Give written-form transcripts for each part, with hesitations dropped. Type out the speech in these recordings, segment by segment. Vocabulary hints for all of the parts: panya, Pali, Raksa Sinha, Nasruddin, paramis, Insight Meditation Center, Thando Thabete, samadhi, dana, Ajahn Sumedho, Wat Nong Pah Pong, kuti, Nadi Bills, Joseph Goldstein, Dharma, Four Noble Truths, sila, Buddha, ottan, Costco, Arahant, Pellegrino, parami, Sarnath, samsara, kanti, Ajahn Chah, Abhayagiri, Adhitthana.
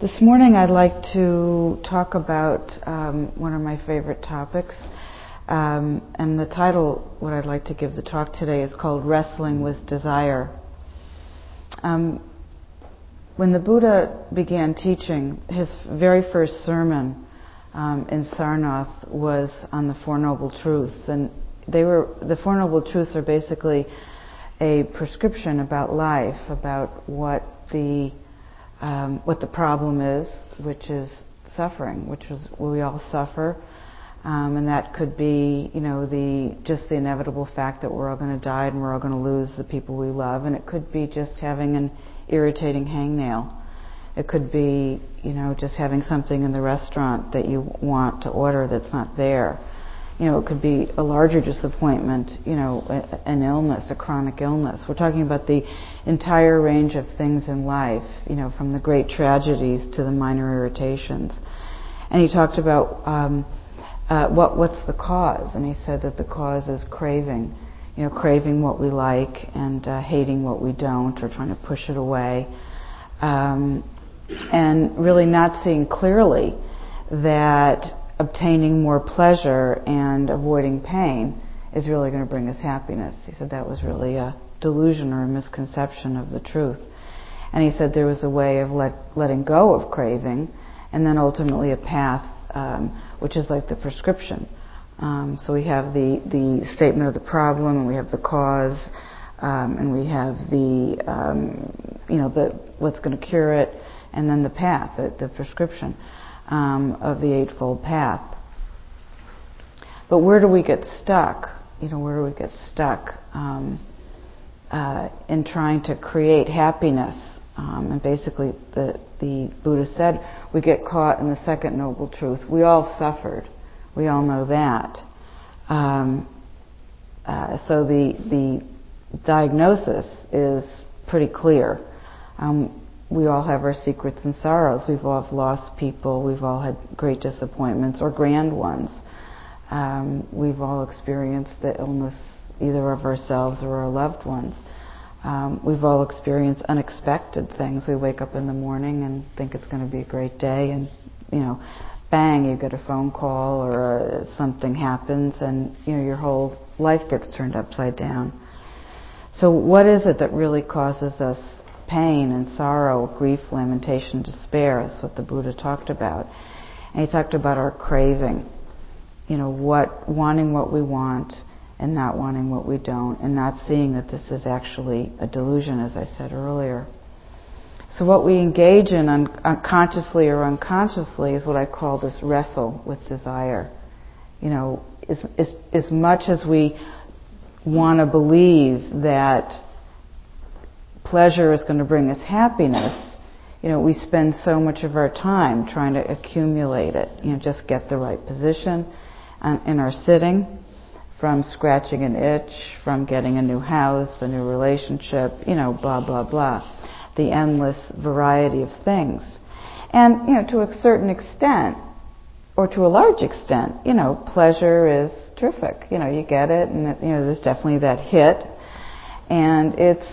This morning I'd like to talk about one of my favorite topics. And the title, what I'd like to give the talk today, is called Wrestling with Desire. When the Buddha began teaching, his very first sermon in Sarnath was on the Four Noble Truths. And the Four Noble Truths are basically a prescription about life, about what the problem is, which is suffering, which is we all suffer, and that could be, the inevitable fact that we're all going to die and we're all going to lose the people we love, and it could be just having an irritating hangnail. It could be, just having something in the restaurant that you want to order that's not there. It could be a larger disappointment, an illness, a chronic illness. We're talking about the entire range of things in life, from the great tragedies to the minor irritations. And he talked about what's the cause, and he said that the cause is craving, craving what we like and hating what we don't, or trying to push it away, and really not seeing clearly that obtaining more pleasure and avoiding pain is really going to bring us happiness. He said that was really a delusion or a misconception of the truth. And he said there was a way of letting go of craving, and then ultimately a path which is like the prescription. So we have the statement of the problem, and we have the cause, and we have the what's going to cure it, and then the path, the prescription. Of the Eightfold Path. But where do we get stuck? Where do we get stuck in trying to create happiness? And basically the Buddha said we get caught in the second noble truth. We all suffered. We all know that. So the diagnosis is pretty clear. We all have our secrets and sorrows. We've all lost people. We've all had great disappointments or grand ones. We've all experienced the illness either of ourselves or our loved ones. We've all experienced unexpected things. We wake up in the morning and think it's going to be a great day, and bang, you get a phone call or something happens, and your whole life gets turned upside down. So what is it that really causes us pain and sorrow, grief, lamentation, despair? Is what the Buddha talked about. And he talked about our craving, wanting what we want and not wanting what we don't, and not seeing that this is actually a delusion, as I said earlier. So what we engage in consciously or unconsciously is what I call this wrestle with desire. As much as we want to believe that pleasure is going to bring us happiness, we spend so much of our time trying to accumulate it, just get the right position in our sitting, from scratching an itch, from getting a new house, a new relationship, blah, blah, blah, the endless variety of things. And, to a certain extent, or to a large extent, pleasure is terrific. You get it, and, there's definitely that hit, and it's,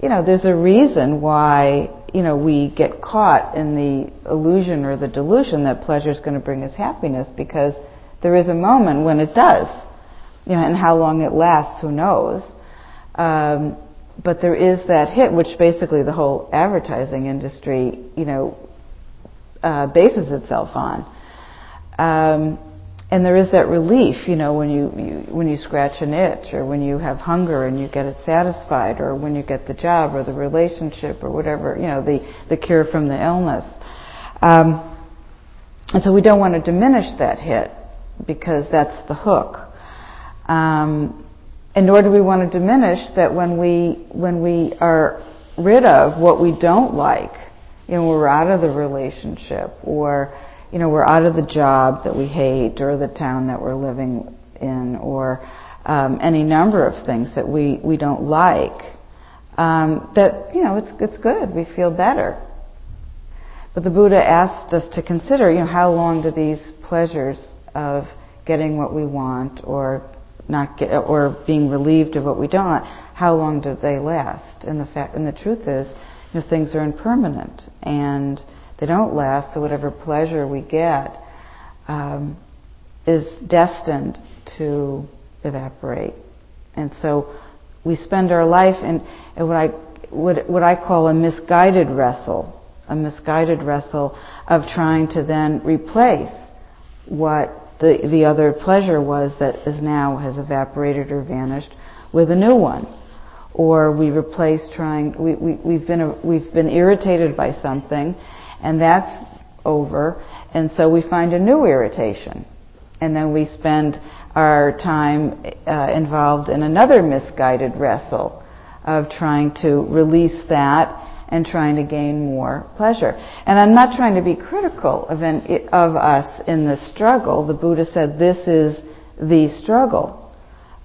there's a reason why, we get caught in the illusion or the delusion that pleasure is going to bring us happiness, because there is a moment when it does. And how long it lasts, who knows. But there is that hit, which basically the whole advertising industry, bases itself on. And there is that relief, when you scratch an itch, or when you have hunger and you get it satisfied, or when you get the job or the relationship or whatever, the cure from the illness. And so we don't want to diminish that hit, because that's the hook. And nor do we want to diminish that when we are rid of what we don't like, we're out of the relationship, or we're out of the job that we hate, or the town that we're living in, or any number of things that we don't like, that, it's good, we feel better. But the Buddha asked us to consider, how long do these pleasures of getting what we want, or not get, or being relieved of what we don't want, how long do they last? And the truth is, things are impermanent, and They don't last, so whatever pleasure we get is destined to evaporate. And so we spend our life in what I call a misguided wrestle of trying to then replace what the other pleasure was that is now has evaporated or vanished with a new one. Or we replace we've been irritated by something, and that's over, and so we find a new irritation. And then we spend our time involved in another misguided wrestle of trying to release that and trying to gain more pleasure. And I'm not trying to be critical of us in this struggle. The Buddha said this is the struggle.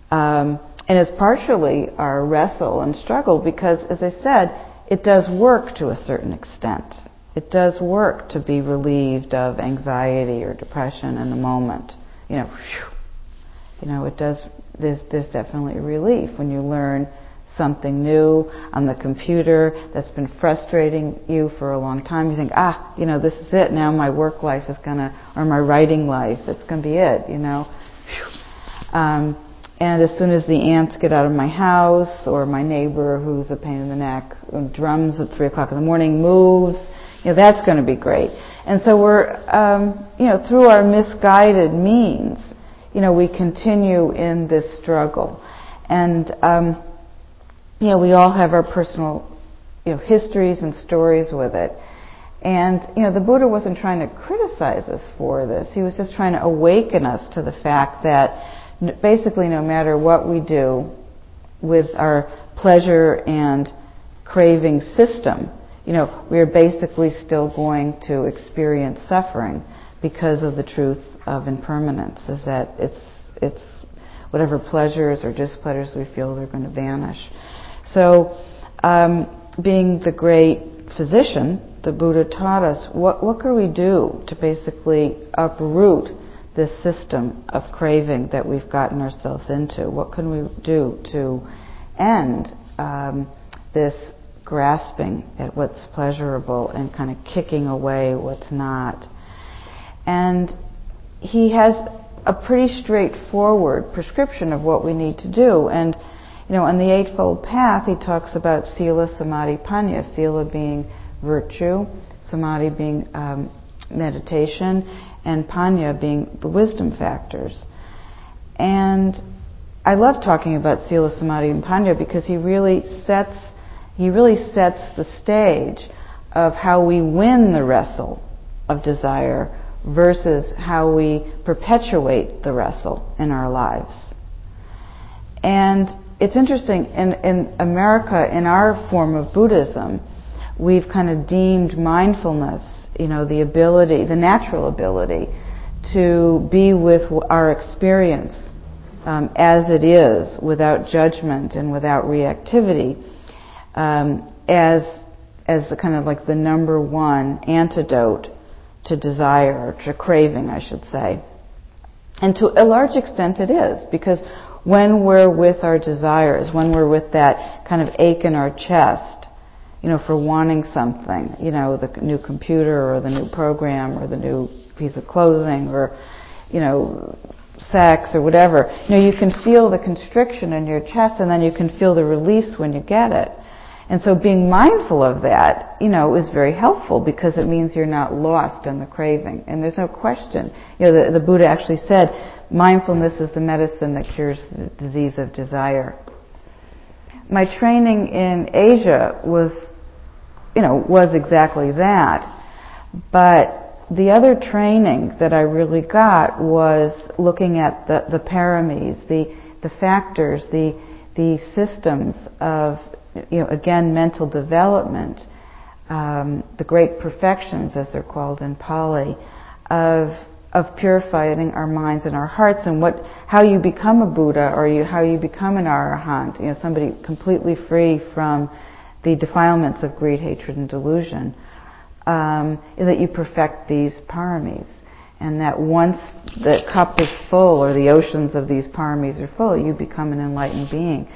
And it's partially our wrestle and struggle because, as I said, it does work to a certain extent. It does work to be relieved of anxiety or depression in the moment. It does. There's definitely relief when you learn something new on the computer that's been frustrating you for a long time. You think, this is it. Now my work life is or my writing life, it's gonna be it. And as soon as the ants get out of my house, or my neighbor who's a pain in the neck drums at 3 o'clock in the morning moves, that's going to be great. And so we're, through our misguided means, we continue in this struggle. And, we all have our personal, histories and stories with it. And, the Buddha wasn't trying to criticize us for this. He was just trying to awaken us to the fact that basically, no matter what we do with our pleasure and craving system, we're basically still going to experience suffering because of the truth of impermanence, is that it's whatever pleasures or displeasures we feel, they're going to vanish. So, being the great physician, the Buddha taught us what could we do to basically uproot this system of craving that we've gotten ourselves into. What can we do to end this grasping at what's pleasurable and kind of kicking away what's not? And he has a pretty straightforward prescription of what we need to do. And, on the Eightfold Path, he talks about sila, samadhi, panya. Sila being virtue, samadhi being meditation, and panya being the wisdom factors. And I love talking about sila, samadhi, and panya because he really sets the stage of how we win the wrestle of desire versus how we perpetuate the wrestle in our lives. And it's interesting, in America, in our form of Buddhism, we've kind of deemed mindfulness the natural ability to be with our experience as it is, without judgment and without reactivity, as the kind of like the number one antidote to desire, or to craving, I should say. And to a large extent it is, because when we're with our desires, when we're with that kind of ache in our chest, for wanting something, the new computer or the new program or the new piece of clothing or, sex or whatever. You can feel the constriction in your chest, and then you can feel the release when you get it. And so being mindful of that, is very helpful because it means you're not lost in the craving. And there's no question. The Buddha actually said, mindfulness is the medicine that cures the disease of desire. My training in Asia was exactly that. But the other training that I really got was looking at the paramis, the factors, the systems of, again, mental development, the great perfections, as they're called in Pali, of purifying our minds and our hearts, and how you become a Buddha or how you become an Arahant, somebody completely free from the defilements of greed, hatred, and delusion, is that you perfect these paramis. And that once the cup is full or the oceans of these paramis are full, you become an enlightened being.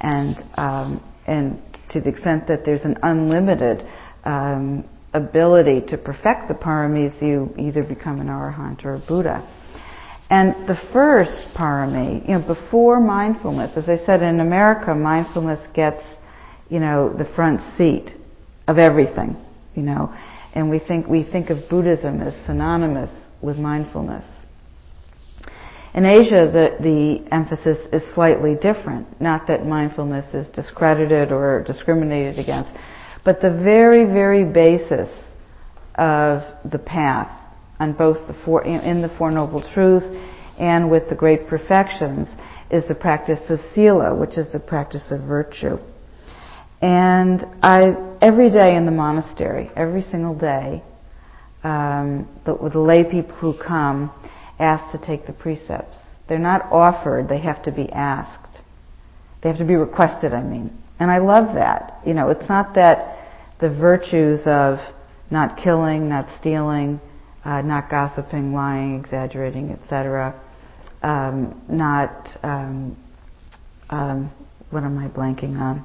And to the extent that there's an unlimited ability to perfect the paramis, you either become an Arahant or a Buddha. And the first parami, before mindfulness, as I said, in America, mindfulness gets, the front seat of everything, and we think of Buddhism as synonymous with mindfulness. In Asia, the emphasis is slightly different. Not that mindfulness is discredited or discriminated against, but the very, very basis of the path on both in the Four Noble Truths and with the Great Perfections is the practice of sila, which is the practice of virtue. And every day in the monastery, every single day, the lay people who come ask to take the precepts. They're not offered, they have to be asked. They have to be requested, And I love that. It's not that the virtues of not killing, not stealing, not gossiping, lying, exaggerating, etc. What am I blanking on?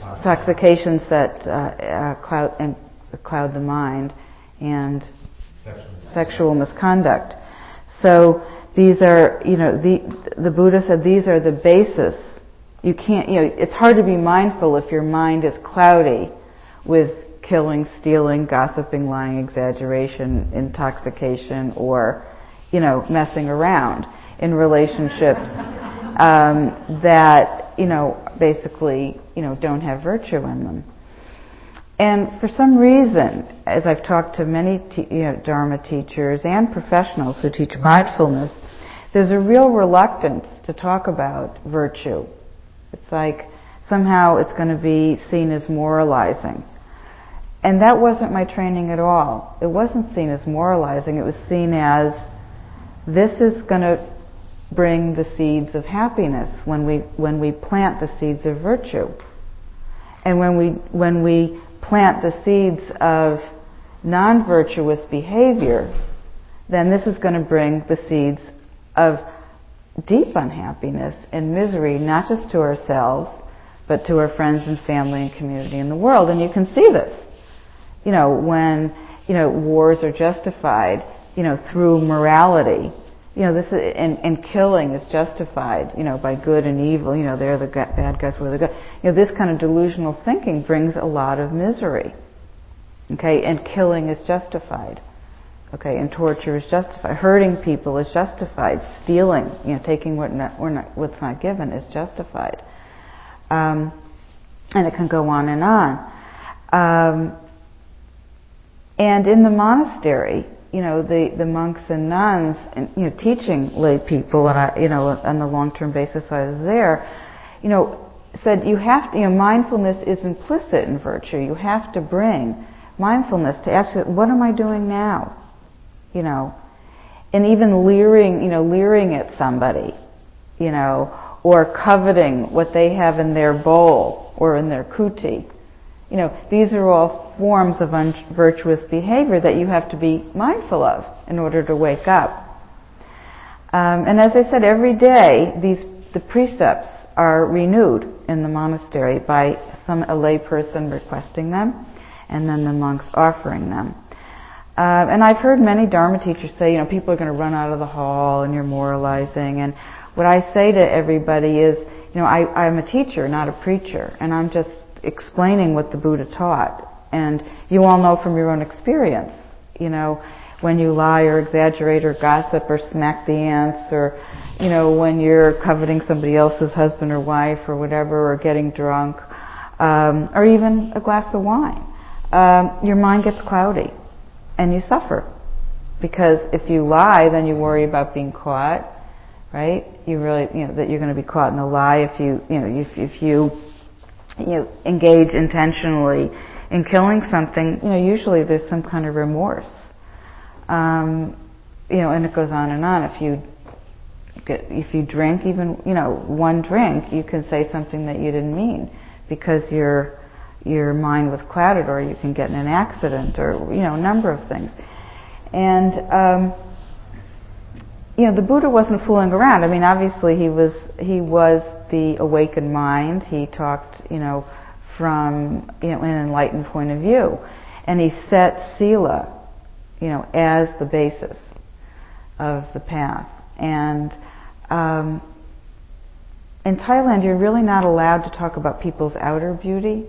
Intoxications that cloud the mind, and sexual misconduct. So these are, the Buddha said these are the basis. You can't, it's hard to be mindful if your mind is cloudy with killing, stealing, gossiping, lying, exaggeration, intoxication, or, messing around in relationships that, basically, don't have virtue in them. And for some reason, as I've talked to many Dharma teachers and professionals who teach mindfulness, there's a real reluctance to talk about virtue. It's like somehow it's going to be seen as moralizing. And that wasn't my training at all. It wasn't seen as moralizing. It was seen as, this is going to bring the seeds of happiness when we plant the seeds of virtue. And when we plant the seeds of non-virtuous behavior, then this is going to bring the seeds of deep unhappiness and misery, not just to ourselves, but to our friends and family and community and the world. And you can see this. When, wars are justified, through morality, this is, and killing is justified, by good and evil, they're the bad guys, we're the good. This kind of delusional thinking brings a lot of misery. Okay, and killing is justified. Okay, and torture is justified. Hurting people is justified. Stealing, taking what's not given is justified. And it can go on and on. And in the monastery, the monks and nuns, and, teaching lay people, and I, on the long-term basis I was there, said you have to, mindfulness is implicit in virtue. You have to bring mindfulness to ask, what am I doing now? And even leering at somebody, or coveting what they have in their bowl or in their kuti. These are all forms of virtuous behavior that you have to be mindful of in order to wake up. And as I said, every day the precepts are renewed in the monastery by a lay person requesting them, and then the monks offering them. And I've heard many Dharma teachers say, people are going to run out of the hall and you're moralizing. And what I say to everybody is, I'm a teacher, not a preacher, and I'm just explaining what the Buddha taught. And you all know from your own experience, when you lie or exaggerate or gossip or smack the ants, or when you're coveting somebody else's husband or wife or whatever, or getting drunk, or even a glass of wine, your mind gets cloudy and you suffer. Because if you lie, then you worry about being caught, right? You really, that you're going to be caught in the lie. If you, if you engage intentionally in killing something, usually there's some kind of remorse. And it goes on and on. If you drink, even, one drink, you can say something that you didn't mean because your mind was clouded, or you can get in an accident, or, a number of things. And, the Buddha wasn't fooling around. Obviously he was the awakened mind. He talked, from an enlightened point of view. And he set sila, as the basis of the path. And in Thailand, you're really not allowed to talk about people's outer beauty.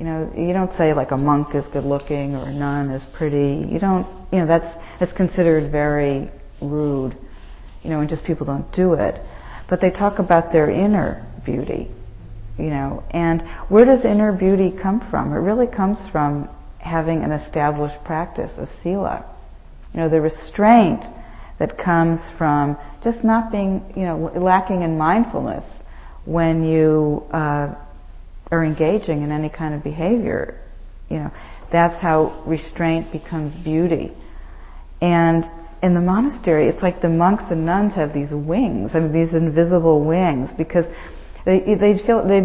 You don't say like a monk is good looking or a nun is pretty. You don't, that's considered very rude, and just people don't do it. But they talk about their inner beauty, and where does inner beauty come from? It really comes from having an established practice of sila. The restraint that comes from just not being, lacking in mindfulness when you are engaging in any kind of behavior. That's how restraint becomes beauty. And in the monastery, it's like the monks and nuns have these wings, these invisible wings, because they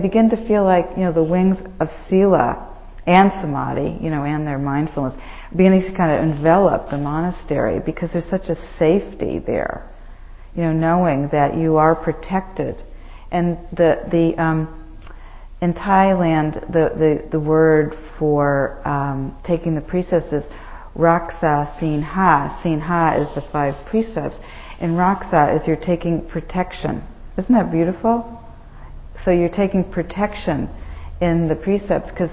begin to feel like, the wings of sila and samadhi, and their mindfulness, beginning to kind of envelop the monastery, because there's such a safety there, knowing that you are protected. And in Thailand, the word for taking the precepts is Raksa Sinha. Sinha is the 5 precepts. And Raksa is you're taking protection. Isn't that beautiful? So you're taking protection in the precepts, because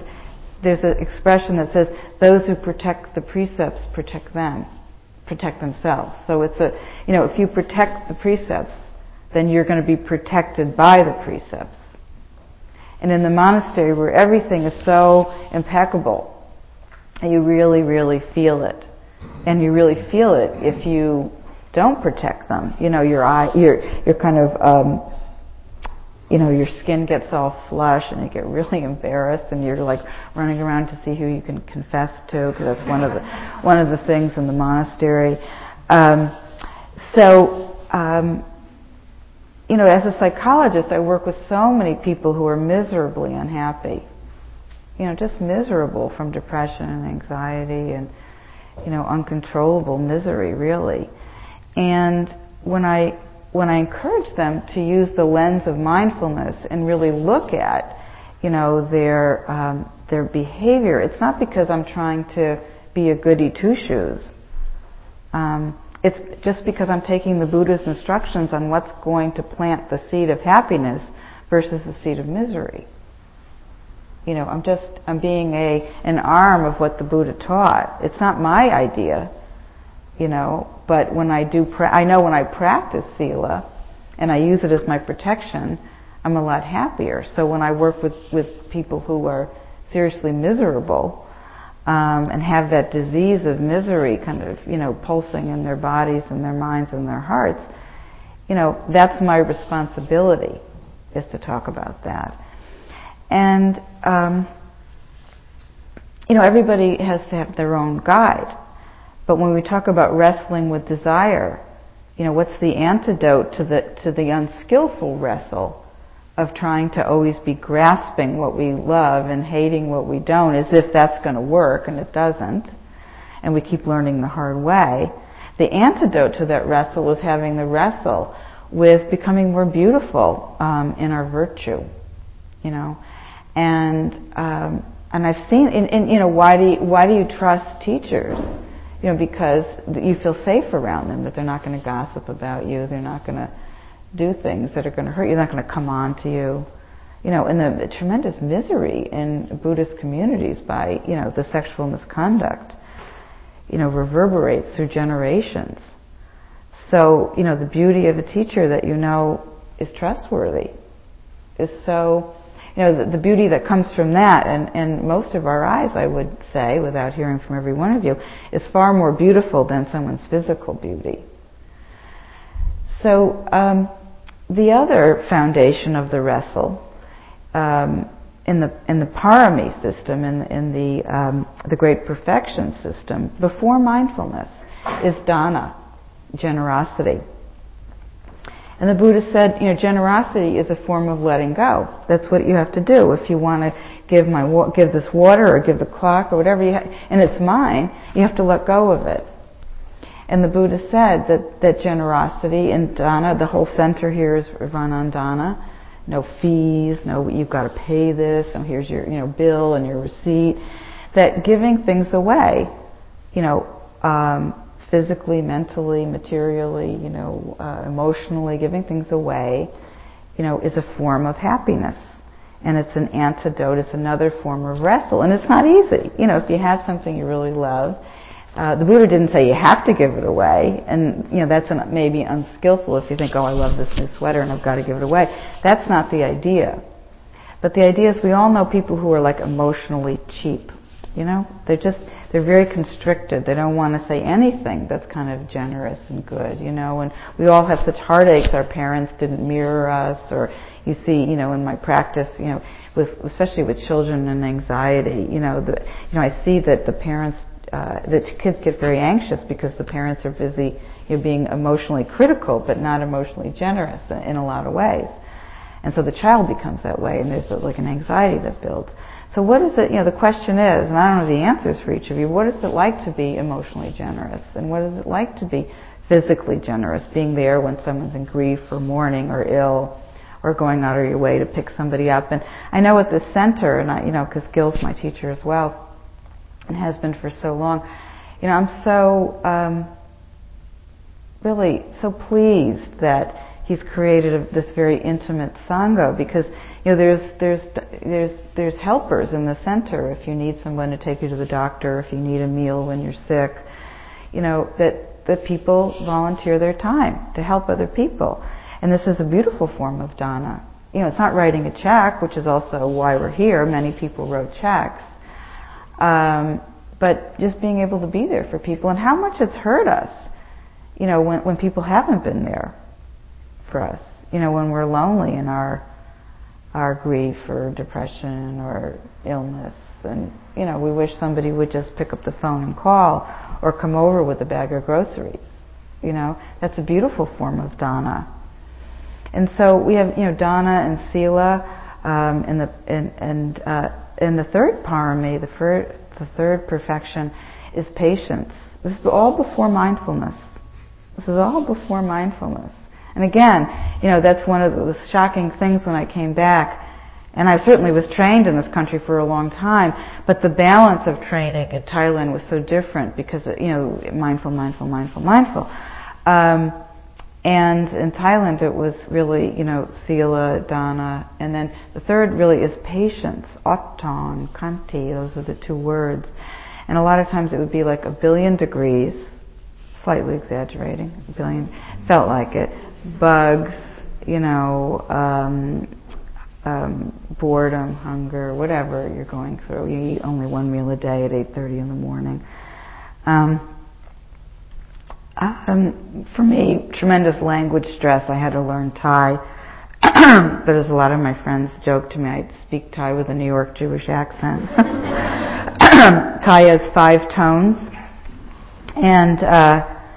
there's an expression that says, those who protect the precepts protect themselves. So it's if you protect the precepts, then you're going to be protected by the precepts. And in the monastery, where everything is so impeccable, you really, really feel it. And you really feel it if you don't protect them. Your skin gets all flush and you get really embarrassed, and you're like running around to see who you can confess to, because that's one of the things in the monastery. As a psychologist, I work with so many people who are miserably unhappy. Just miserable from depression and anxiety and, uncontrollable misery, really. And when I encourage them to use the lens of mindfulness and really look at, their behavior, it's not because I'm trying to be a goody two-shoes. It's just because I'm taking the Buddha's instructions on what's going to plant the seed of happiness versus the seed of misery. I'm being an arm of what the Buddha taught. It's not my idea, but when I do, I know when I practice sila and I use it as my protection, I'm a lot happier. So when I work with people who are seriously miserable, and have that disease of misery kind of, pulsing in their bodies and their minds and their hearts, that's my responsibility, is to talk about that. And, everybody has to have their own guide. But when we talk about wrestling with desire, what's the antidote to the unskillful wrestle of trying to always be grasping what we love and hating what we don't, as if that's going to work, and it doesn't, and we keep learning the hard way? The antidote to that wrestle is having the wrestle with becoming more beautiful in our virtue, and I've seen, why do you trust teachers? Because you feel safe around them, that they're not going to gossip about you, they're not going to do things that are going to hurt you, they're not going to come on to you. And the tremendous misery in Buddhist communities by, the sexual misconduct, reverberates through generations. So, the beauty of a teacher that is trustworthy is so, the beauty that comes from that, and most of our eyes, I would say, without hearing from every one of you, is far more beautiful than someone's physical beauty. So the other foundation of the wrestle in the parami system, in the great perfection system before mindfulness, is dana, generosity. And the Buddha said, generosity is a form of letting go. That's what you have to do if you want to give this water or give the clock or whatever, and it's mine. You have to let go of it. And the Buddha said that generosity and dana, the whole center here is dana, no fees, no you've got to pay this, and here's your bill and your receipt. that giving things away, physically, mentally, materially, emotionally, giving things away, is a form of happiness. And it's an antidote, it's another form of wrestle. And it's not easy. If you have something you really love, the Buddha didn't say you have to give it away. And, that's maybe unskillful if you think, I love this new sweater and I've got to give it away. That's not the idea. But the idea is we all know people who are emotionally cheap. They're very constricted. They don't want to say anything that's kind of generous and good, and we all have such heartaches. Our parents didn't mirror us, or you see, in my practice, with, especially with children and anxiety, I see that the parents, that kids get very anxious because the parents are busy, being emotionally critical but not emotionally generous in a lot of ways. And so the child becomes that way, and there's an anxiety that builds. So what is it, the question is, and I don't know the answers for each of you, what is it like to be emotionally generous? And what is it like to be physically generous? Being there when someone's in grief or mourning or ill, or going out of your way to pick somebody up. And I know at this center, and I, because Gil's my teacher as well, and has been for so long, I'm so, really so pleased that he's created this very intimate sangha, because there's helpers in the center. If you need someone to take you to the doctor, if you need a meal when you're sick, that people volunteer their time to help other people, and this is a beautiful form of dana. It's not writing a check, which is also why we're here. Many people wrote checks, but just being able to be there for people, and how much it's hurt us, when people haven't been there for us, when we're lonely in our grief or depression or illness, and we wish somebody would just pick up the phone and call, or come over with a bag of groceries. That's a beautiful form of dana. And so we have dana and sila, and the third parami, the third perfection, is patience. This is all before mindfulness. And again, that's one of the shocking things when I came back. And I certainly was trained in this country for a long time, but the balance of training in Thailand was so different, because, mindful. And in Thailand it was really, sila, dana, and then the third really is patience, ottan, kanti, those are the two words. And a lot of times it would be like 1 billion degrees, slightly exaggerating, 1 billion, felt like it. Bugs, boredom, hunger, whatever you're going through. You eat only one meal a day at 8:30 in the morning. For me, tremendous language stress. I had to learn Thai, but as a lot of my friends joke to me, I speak Thai with a New York Jewish accent. Thai has 5 tones, and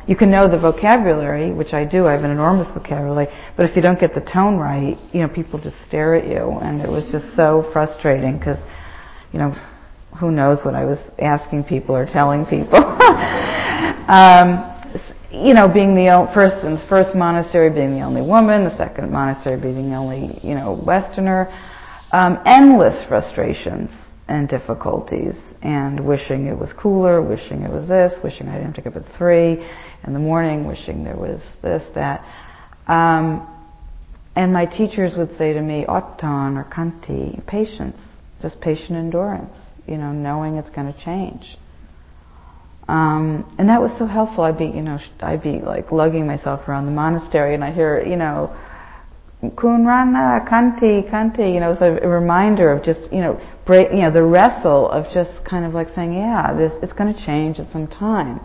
you can know the vocabulary, which I do. I have an enormous vocabulary, but if you don't get the tone right, people just stare at you, and it was just so frustrating, because, who knows what I was asking people or telling people. Being the first monastery, being the only woman, the second monastery being the only, Westerner, endless frustrations and difficulties, and wishing it was cooler, wishing it was this, wishing I didn't have to get up at 3 in the morning, wishing there was this, that. And my teachers would say to me, ottan or kanti, patience, just patient endurance, knowing it's going to change. And that was so helpful. I'd be like lugging myself around the monastery, and I hear, kunrana, kanti, it's a reminder of just, the wrestle of just kind of like saying, this, it's going to change at some time,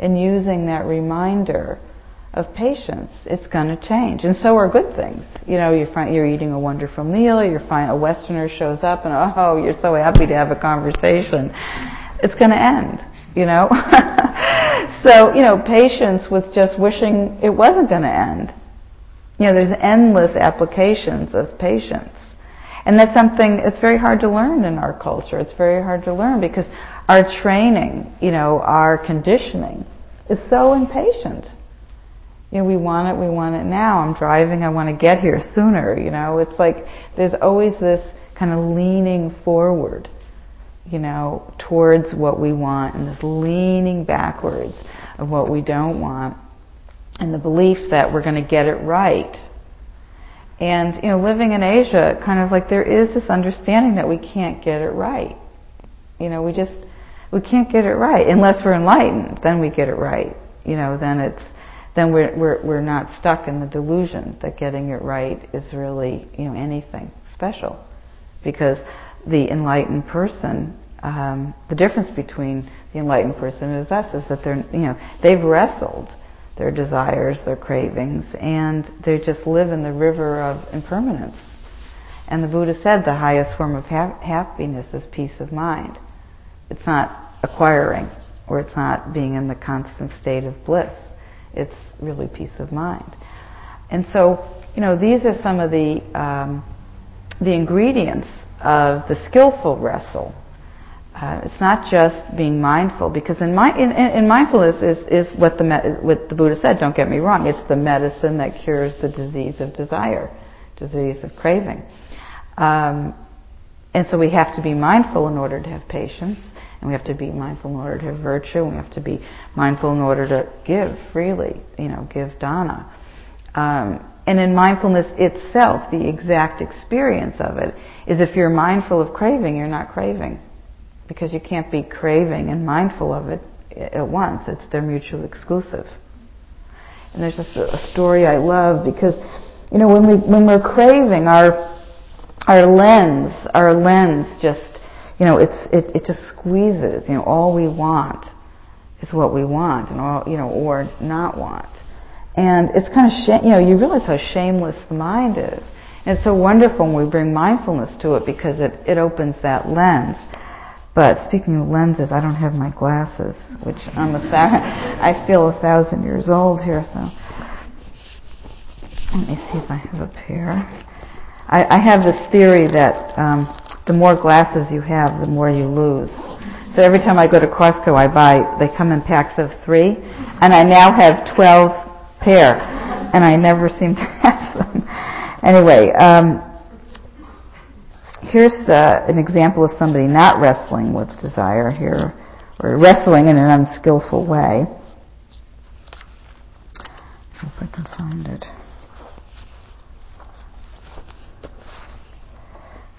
and using that reminder of patience. It's going to change, and so are good things. You're eating a wonderful meal. You're fine. A Westerner shows up, and you're so happy to have a conversation. It's going to end. So patience with just wishing it wasn't going to end. There's endless applications of patience. And that's something, it's very hard to learn in our culture. It's very hard to learn because our training, our conditioning is so impatient. We want it now. I'm driving, I want to get here sooner. It's like there's always this kind of leaning forward, you know, towards what we want, and this leaning backwards of what we don't want, and the belief that we're going to get it right. And, you know, living in Asia, kind of like there is this understanding that we can't get it right. You know, we can't get it right unless we're enlightened. Then we get it right. You know, then we're not stuck in the delusion that getting it right is really, you know, anything special, because the enlightened person, the difference between the enlightened person and us is that they're, you know, they've wrestled their desires, their cravings, and they just live in the river of impermanence. And the Buddha said the highest form of happiness is peace of mind. It's not acquiring, or it's not being in the constant state of bliss. It's really peace of mind. And so, you know, these are some of the ingredients of the skillful wrestle. It's not just being mindful, because in mindfulness is what the Buddha said. Don't get me wrong. It's the medicine that cures the disease of desire, disease of craving. And so we have to be mindful in order to have patience, and we have to be mindful in order to have virtue, and we have to be mindful in order to give freely, you know, give dana. And in mindfulness itself, the exact experience of it is, if you're mindful of craving, you're not craving, because you can't be craving and mindful of it at once. They're mutually exclusive. And there's just a story I love, because, you know, when we're craving, our lens just, you know, it just squeezes. You know, all we want is what we want, and all, you know, or not want. And it's kind of you know, you realize how shameless the mind is. And it's so wonderful when we bring mindfulness to it, because it opens that lens. But speaking of lenses, I don't have my glasses, which I feel 1,000 years old here. So let me see if I have a pair. I have this theory that the more glasses you have, the more you lose. So every time I go to Costco, they come in packs of 3, and I now have 12 pair, and I never seem to have them. Anyway, here's an example of somebody not wrestling with desire here, or wrestling in an unskillful way. I hope I can find it.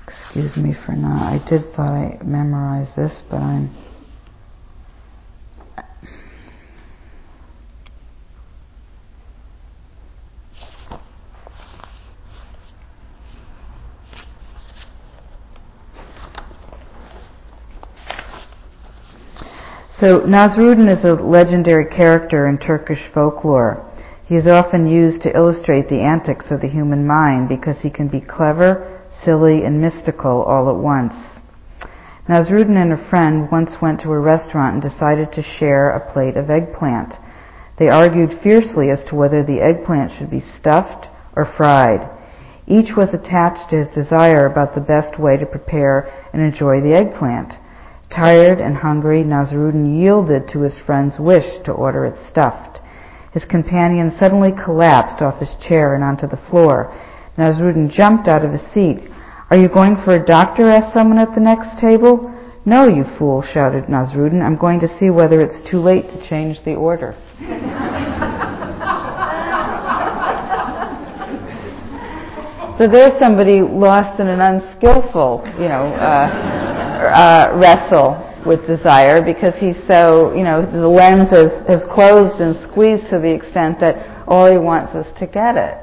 Excuse me for not. I did thought I memorized this, but So Nasruddin is a legendary character in Turkish folklore. He is often used to illustrate the antics of the human mind, because he can be clever, silly, and mystical all at once. Nasruddin and a friend once went to a restaurant and decided to share a plate of eggplant. They argued fiercely as to whether the eggplant should be stuffed or fried. Each was attached to his desire about the best way to prepare and enjoy the eggplant. Tired and hungry, Nasruddin yielded to his friend's wish to order it stuffed. His companion suddenly collapsed off his chair and onto the floor. Nasruddin jumped out of his seat. "Are you going for a doctor?" asked someone at the next table. "No, you fool," shouted Nasruddin. "I'm going to see whether it's too late to change the order." So there's somebody lost in an unskillful, you know, wrestle with desire, because he's so, you know, the lens is closed and squeezed to the extent that all he wants is to get it.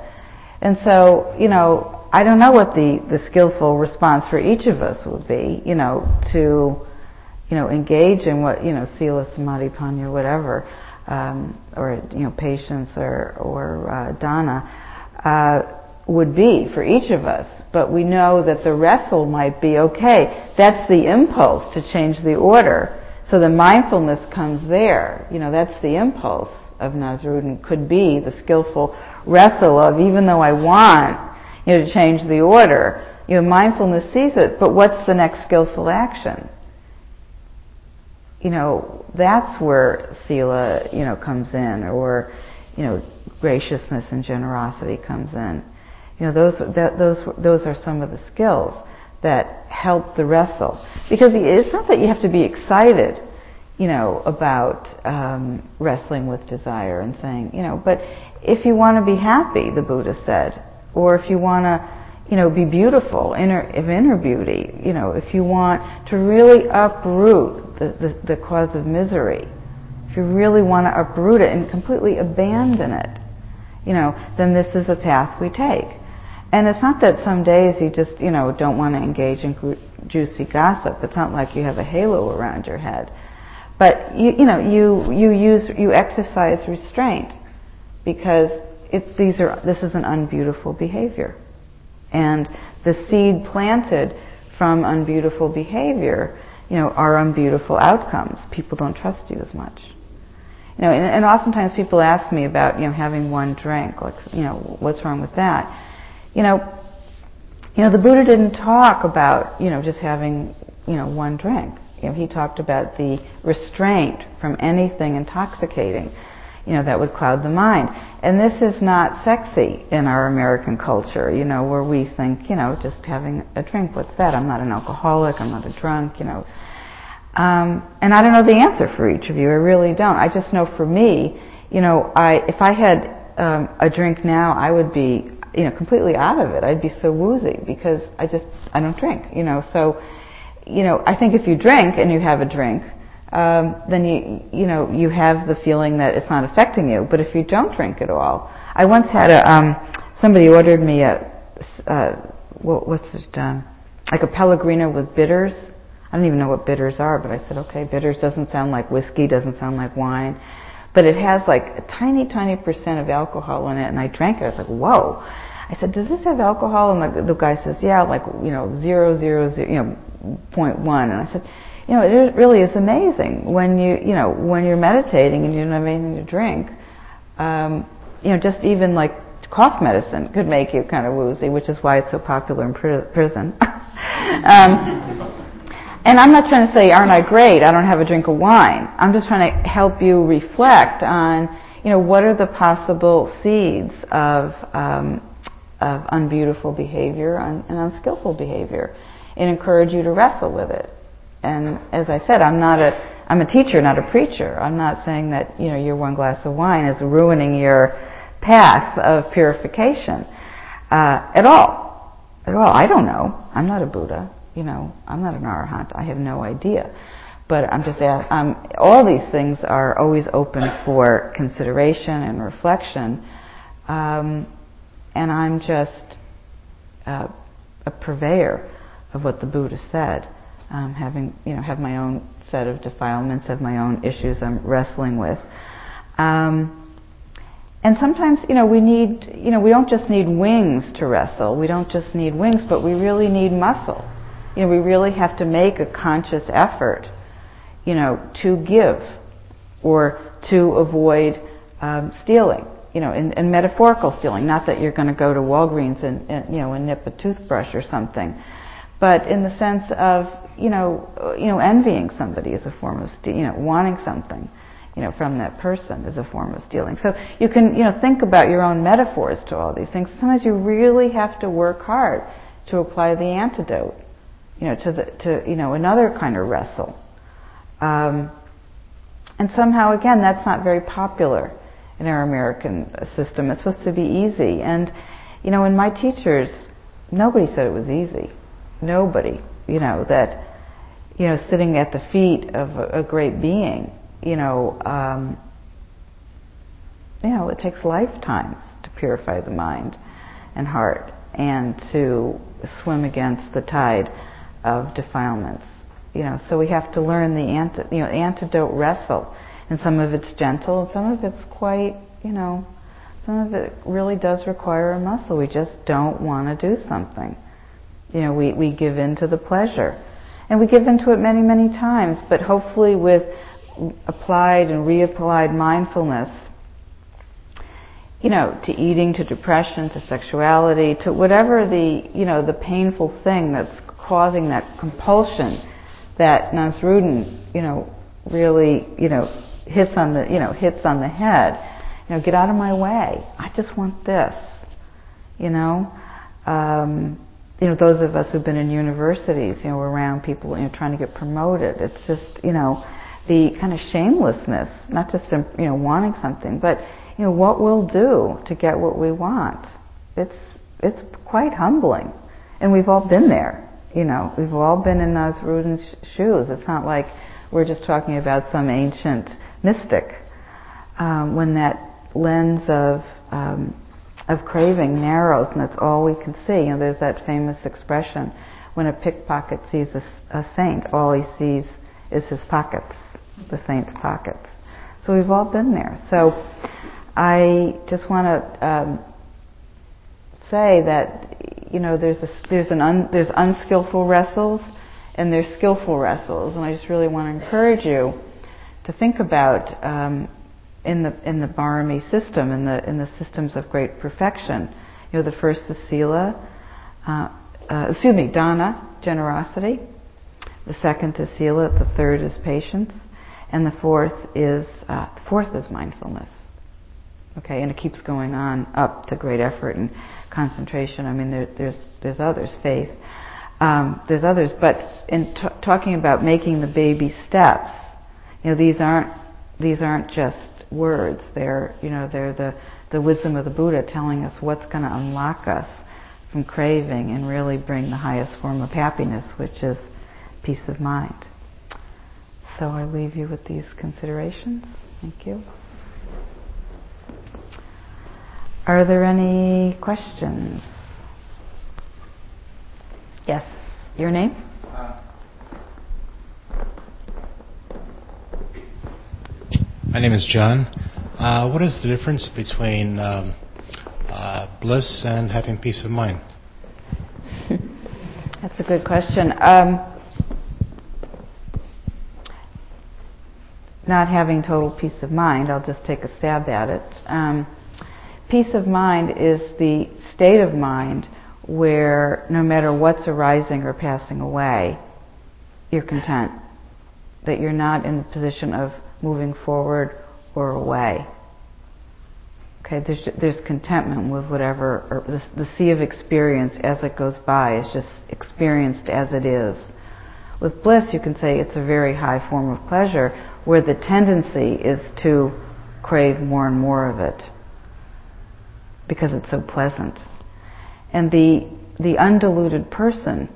And so, you know, I don't know what the skillful response for each of us would be, you know, to, you know, engage in what, you know, sila, samadhi, panya, whatever, or, you know, patience or dana would be for each of us. But we know that the wrestle might be, okay, that's the impulse to change the order. So the mindfulness comes there. You know, that's the impulse of Nasruddin, could be the skillful wrestle of, even though I want, you know, to change the order, you know, mindfulness sees it, but what's the next skillful action? You know, that's where sila, you know, comes in, or, you know, graciousness and generosity comes in. You know, those are some of the skills. that help the wrestle. Because it's not that you have to be excited, you know, about wrestling with desire and saying, you know, but if you want to be happy, the Buddha said, or if you want to, you know, be beautiful, inner beauty, you know, if you want to really uproot the cause of misery, if you really want to uproot it and completely abandon it, you know, then this is the path we take. And it's not that some days you just, you know, don't want to engage in juicy gossip. It's not like you have a halo around your head. But you exercise restraint, because this is an unbeautiful behavior, and the seed planted from unbeautiful behavior, you know, are unbeautiful outcomes. People don't trust you as much, you know. And oftentimes people ask me about, you know, having one drink, like, you know, what's wrong with that? You know, the Buddha didn't talk about, you know, just having, you know, one drink. You know, he talked about the restraint from anything intoxicating, you know, that would cloud the mind. And this is not sexy in our American culture, you know, where we think, you know, just having a drink, what's that? I'm not an alcoholic, I'm not a drunk, you know. And I don't know the answer for each of you, I really don't. I just know for me, you know, if I had a drink now, I would be, you know, completely out of it. I'd be so woozy, because I don't drink, you know. So, you know, I think if you drink and you have a drink, then you know, you have the feeling that it's not affecting you. But if you don't drink at all, I once had somebody ordered me like a Pellegrino with bitters. I don't even know what bitters are, but I said, okay, bitters doesn't sound like whiskey, doesn't sound like wine, but it has like a tiny, tiny % of alcohol in it, and I drank it. I was like, whoa. I said, does this have alcohol? And the guy says, yeah, like, you know, 0.0, you know, 0.1. And I said, you know, it really is amazing when you're meditating and you don't have anything to drink. You know, just even like cough medicine could make you kind of woozy, which is why it's so popular in prison. And I'm not trying to say, aren't I great? I don't have a drink of wine. I'm just trying to help you reflect on, you know, what are the possible seeds of unbeautiful behavior and unskillful behavior, and encourage you to wrestle with it. And as I said, I'm a teacher, not a preacher. I'm not saying that, you know, your one glass of wine is ruining your path of purification at all. I don't know. I'm not a Buddha. You know, I'm not an Arahant. I have no idea. But I'm just all these things are always open for consideration and reflection. And I'm just a purveyor of what the Buddha said, have my own set of defilements, have my own issues I'm wrestling with. And sometimes, you know, we don't just need wings to wrestle. We don't just need wings, but we really need muscle. You know, we really have to make a conscious effort, you know, to give or to avoid stealing. You know, in metaphorical stealing, not that you're going to go to Walgreens and you know, and nip a toothbrush or something, but in the sense of, you know, envying somebody is a form of stealing. You know, wanting something, you know, from that person is a form of stealing. So you can, you know, think about your own metaphors to all these things. Sometimes you really have to work hard to apply the antidote, you know, to another kind of wrestle, and somehow again that's not very popular in our American system. It's supposed to be easy. And, you know, in my teachers, nobody said it was easy. Nobody, you know, that, you know, sitting at the feet of a great being, you know, it takes lifetimes to purify the mind and heart and to swim against the tide of defilements. You know, so we have to learn the antidote wrestle. And some of it's gentle, and some of it's quite, you know, some of it really does require a muscle. We just don't want to do something. You know, we give in to the pleasure. And we give in to it many, many times, but hopefully with applied and reapplied mindfulness, you know, to eating, to depression, to sexuality, to whatever the, you know, the painful thing that's causing that compulsion that Nasruddin, you know, really, you know, hits on the head. You know, get out of my way. I just want this. You know, you know, those of us who've been in universities, you know, we're around people, you know, trying to get promoted. It's just, you know, the kind of shamelessness, not just, you know, wanting something, but, you know, what we'll do to get what we want. It's quite humbling. And we've all been there, you know. We've all been in Nasruddin's shoes. It's not like we're just talking about some ancient mystic. When that lens of craving narrows and that's all we can see, you know, there's that famous expression, when a pickpocket sees a saint, all he sees is his pockets, the saint's pockets. So we've all been there. So I just want to say that, you know, there's unskillful wrestles and there's skillful wrestles, and I just really want to encourage you to think about in the paramis system, in the systems of great perfection. You know, the first is sila, dana, generosity. The second is sila. The third is patience, and the fourth is mindfulness. Okay, and it keeps going on up to great effort and concentration. I mean, there's others, faith. There's others, but in talking about making the baby steps, you know, these aren't just words. They're the wisdom of the Buddha telling us what's going to unlock us from craving and really bring the highest form of happiness, which is peace of mind. So I leave you with these considerations. Thank you. Are there any questions? Yes. Your name? My name is John. What is the difference between bliss and having peace of mind? That's a good question. Not having total peace of mind, I'll just take a stab at it. Peace of mind is the state of mind where no matter what's arising or passing away, you're content, that you're not in the position of moving forward or away. Okay, there's contentment with whatever, or the sea of experience as it goes by is just experienced as it is. With bliss, you can say it's a very high form of pleasure where the tendency is to crave more and more of it because it's so pleasant. And the undiluted person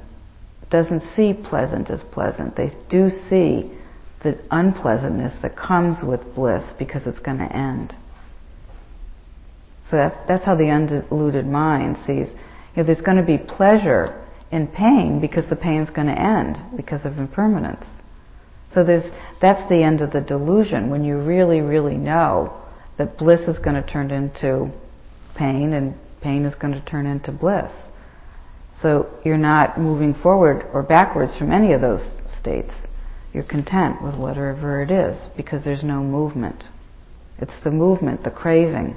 doesn't see pleasant as pleasant. They do see the unpleasantness that comes with bliss because it's going to end. So that's how the undiluted mind sees. You know, there's going to be pleasure in pain because the pain's going to end because of impermanence. So that's the end of the delusion, when you really, really know that bliss is going to turn into pain and pain is going to turn into bliss. So you're not moving forward or backwards from any of those states. You're content with whatever it is because there's no movement. It's the movement, the craving,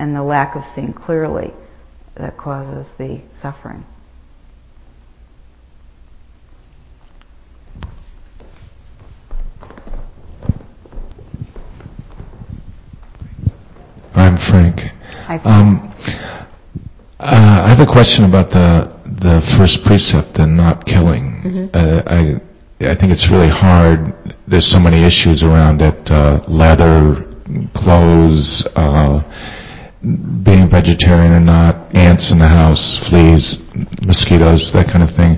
and the lack of seeing clearly that causes the suffering. I'm Frank. Hi, Frank. I have a question about the first precept, the not killing. Mm-hmm. I think it's really hard. There's so many issues around it, leather, clothes, being vegetarian or not, ants in the house, fleas, mosquitoes, that kind of thing.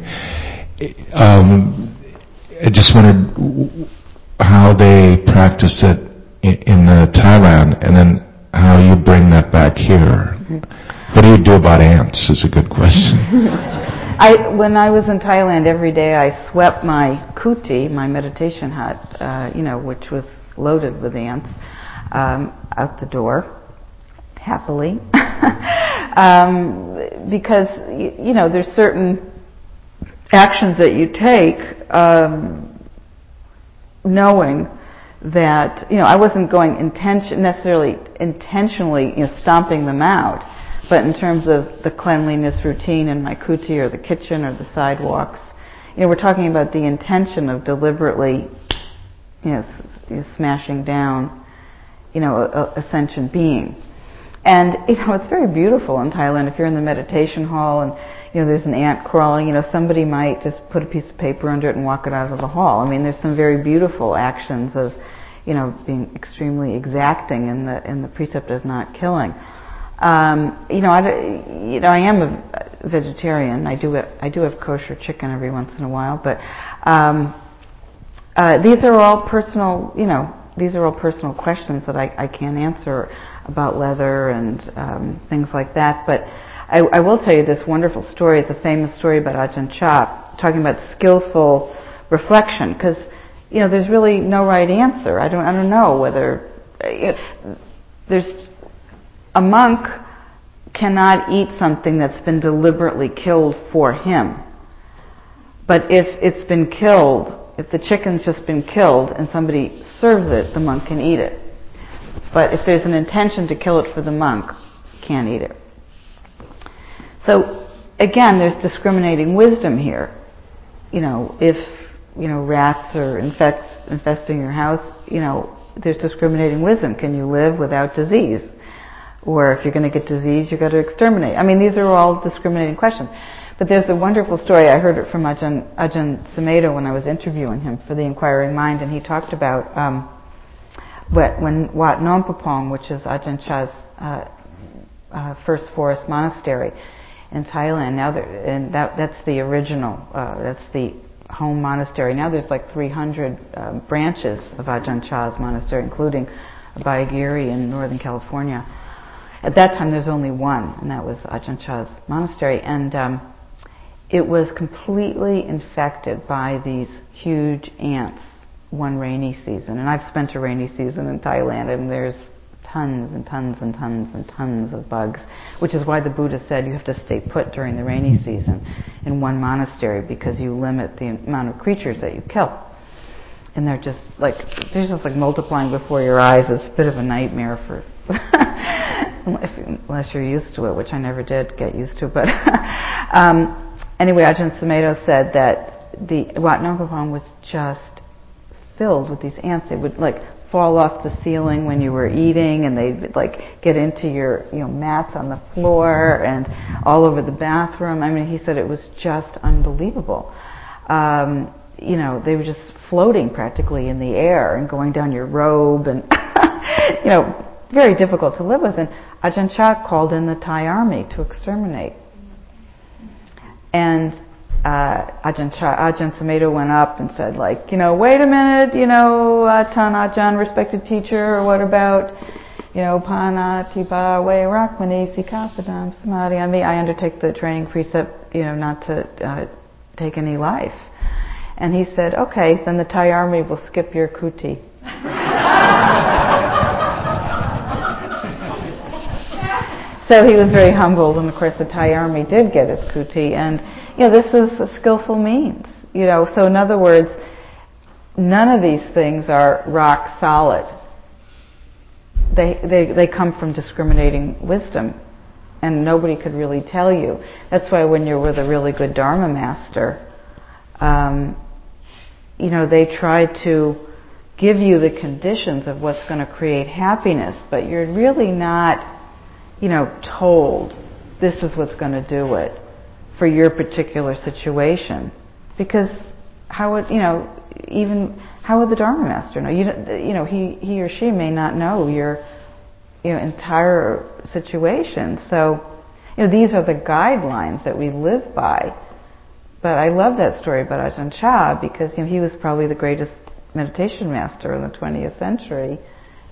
I just wondered how they practice it in Thailand, and then how you bring that back here. What do you do about ants is a good question. When I was in Thailand, every day I swept my kuti, my meditation hut, which was loaded with ants, out the door, happily, because you know there's certain actions that you take, knowing that you know I wasn't going intentionally you know, stomping them out. But in terms of the cleanliness routine in my kuti or the kitchen or the sidewalks, you know, we're talking about the intention of deliberately, you know, smashing down, you know, a sentient being. And, you know, it's very beautiful in Thailand if you're in the meditation hall and, there's an ant crawling, somebody might just put a piece of paper under it and walk it out of the hall. I mean, there's some very beautiful actions of, being extremely exacting in the precept of not killing. I am a vegetarian. I do have kosher chicken every once in a while, but these are all personal, these are all personal questions that I can't answer about leather and things like that. But I will tell you this wonderful story. It's a famous story about Ajahn Chah, talking about skillful reflection, because there's really no right answer. I don't know whether there's a monk cannot eat something that's been deliberately killed for him. But if it's been killed, if the chicken's just been killed and somebody serves it, the monk can eat it. But if there's an intention to kill it for the monk, can't eat it. So again, there's discriminating wisdom here. If rats are infesting your house, there's discriminating wisdom. Can you live without disease? Or if you're going to get disease, you've got to exterminate. I mean, these are all discriminating questions. But there's a wonderful story. I heard it from Ajahn Sumedho when I was interviewing him for the Inquiring Mind, and he talked about when Wat Nong Pah Pong, which is Ajahn Chah's first forest monastery in Thailand. Now, and that's the original. That's the home monastery. Now there's like 300 branches of Ajahn Chah's monastery, including Abhayagiri in Northern California. At that time, there's only one, and that was Ajahn Chah's monastery. And it was completely infected by these huge ants one rainy season. And I've spent a rainy season in Thailand, and there's tons and tons and tons and tons of bugs, which is why the Buddha said you have to stay put during the rainy season in one monastery, because you limit the amount of creatures that you kill. And they're just like multiplying before your eyes. It's a bit of a nightmare for... unless you're used to it, which I never did get used to. But anyway, Ajahn Sumedho said that the Wat Nong Pah Pong was just filled with these ants. They would fall off the ceiling when you were eating, and they would get into your mats on the floor and all over the bathroom. I mean, he said it was just unbelievable. They were just floating practically in the air and going down your robe, and very difficult to live with. And Ajahn Chah called in the Thai army to exterminate. And Ajahn Sumedho went up and said, wait a minute, Tan Ajahn, respected teacher, what about, Pana, Tiba, Way, Rakmani, Sikapadam, Samadhi, I undertake the training precept, not to take any life. And he said, okay, then the Thai army will skip your kuti. So he was very humbled, and of course the Thai army did get his kuti, and this is a skillful means. So in other words, none of these things are rock solid. They come from discriminating wisdom, and nobody could really tell you. That's why when you're with a really good Dharma master, they try to give you the conditions of what's going to create happiness, but you're really not told this is what's going to do it for your particular situation, because how would how would the Dharma master know? He or she may not know your entire situation. So these are the guidelines that we live by. But I love that story about Ajahn Chah, because he was probably the greatest meditation master in the 20th century,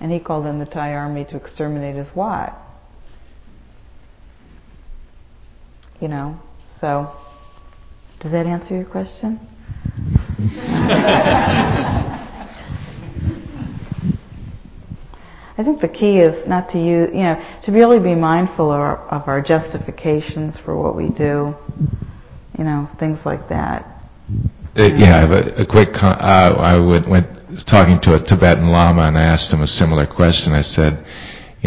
and he called in the Thai army to exterminate his Wat. So does that answer your question? I think the key is not to use, to really be mindful of our justifications for what we do, things like that. I have a quick. I went talking to a Tibetan Lama, and I asked him a similar question. I said,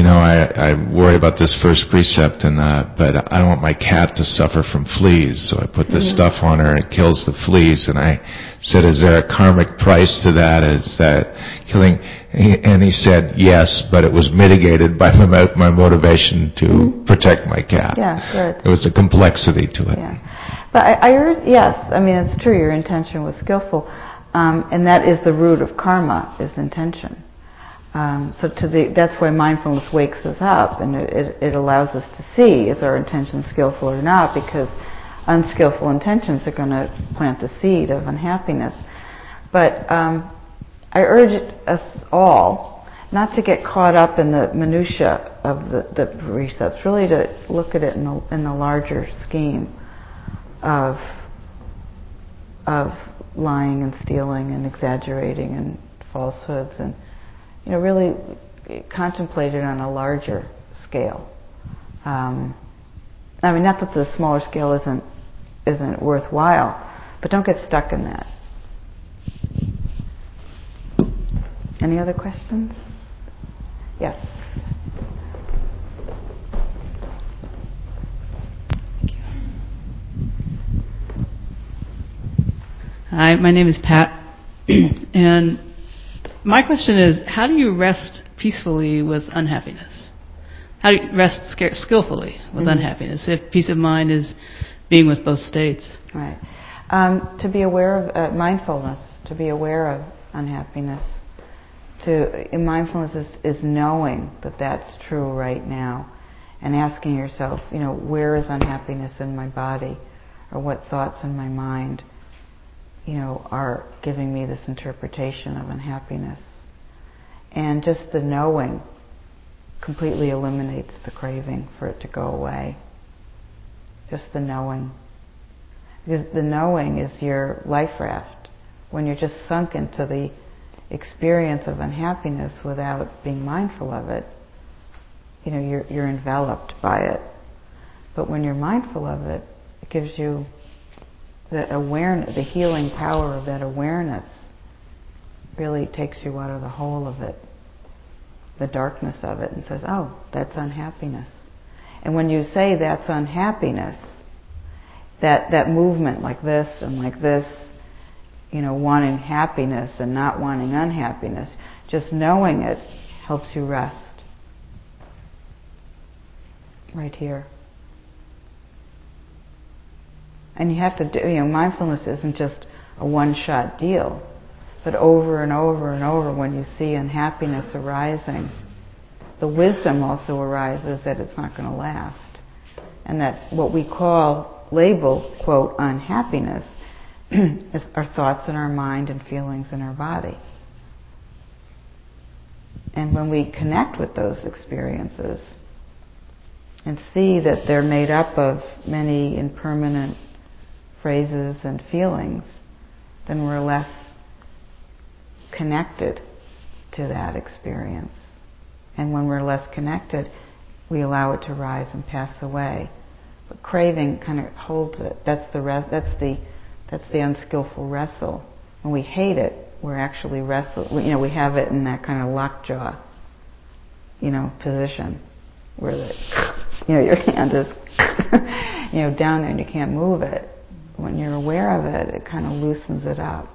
I worry about this first precept, and but I don't want my cat to suffer from fleas, so I put this stuff on her and it kills the fleas. And I said, is there a karmic price to that? Is that killing? And he said, yes, but it was mitigated by my motivation to protect my cat. Yeah, good. It was a complexity to it. Yeah, but I mean it's true. Your intention was skillful, and that is the root of karma, is intention. That's why mindfulness wakes us up, and it allows us to see, is our intention skillful or not, because unskillful intentions are going to plant the seed of unhappiness. But I urge us all not to get caught up in the minutiae of the precepts, really to look at it in the larger scheme of lying and stealing and exaggerating and falsehoods, and really contemplate it on a larger scale. I mean, not that the smaller scale isn't worthwhile, but don't get stuck in that. Any other questions? Yes. Thank you. Hi, my name is Pat, and my question is, how do you rest peacefully with unhappiness? How do you rest skillfully with unhappiness, if peace of mind is being with both states? Right. To be aware of mindfulness, to be aware of unhappiness. Mindfulness is knowing that that's true right now, and asking yourself, where is unhappiness in my body, or what thoughts in my mind are giving me this interpretation of unhappiness. And just the knowing completely eliminates the craving for it to go away. Just the knowing. Because the knowing is your life raft. When you're just sunk into the experience of unhappiness without being mindful of it, you're enveloped by it. But when you're mindful of it, it gives you the awareness, the healing power of that awareness really takes you out of the whole of it, the darkness of it, and says, oh, that's unhappiness. And when you say that's unhappiness, that movement like this, wanting happiness and not wanting unhappiness, just knowing it helps you rest. Right here. And you have to do, mindfulness isn't just a one-shot deal, but over and over and over, when you see unhappiness arising, the wisdom also arises that it's not going to last. And that what we label, quote, unhappiness, is our thoughts in our mind and feelings in our body. And when we connect with those experiences and see that they're made up of many impermanent phrases and feelings, then we're less connected to that experience. And when we're less connected, we allow it to rise and pass away. But craving kind of holds it. That's the unskillful wrestle. When we hate it, we're actually wrestling. We have it in that kind of lockjaw, position where your hand is, down there and you can't move it. When you're aware of it, it kind of loosens it up.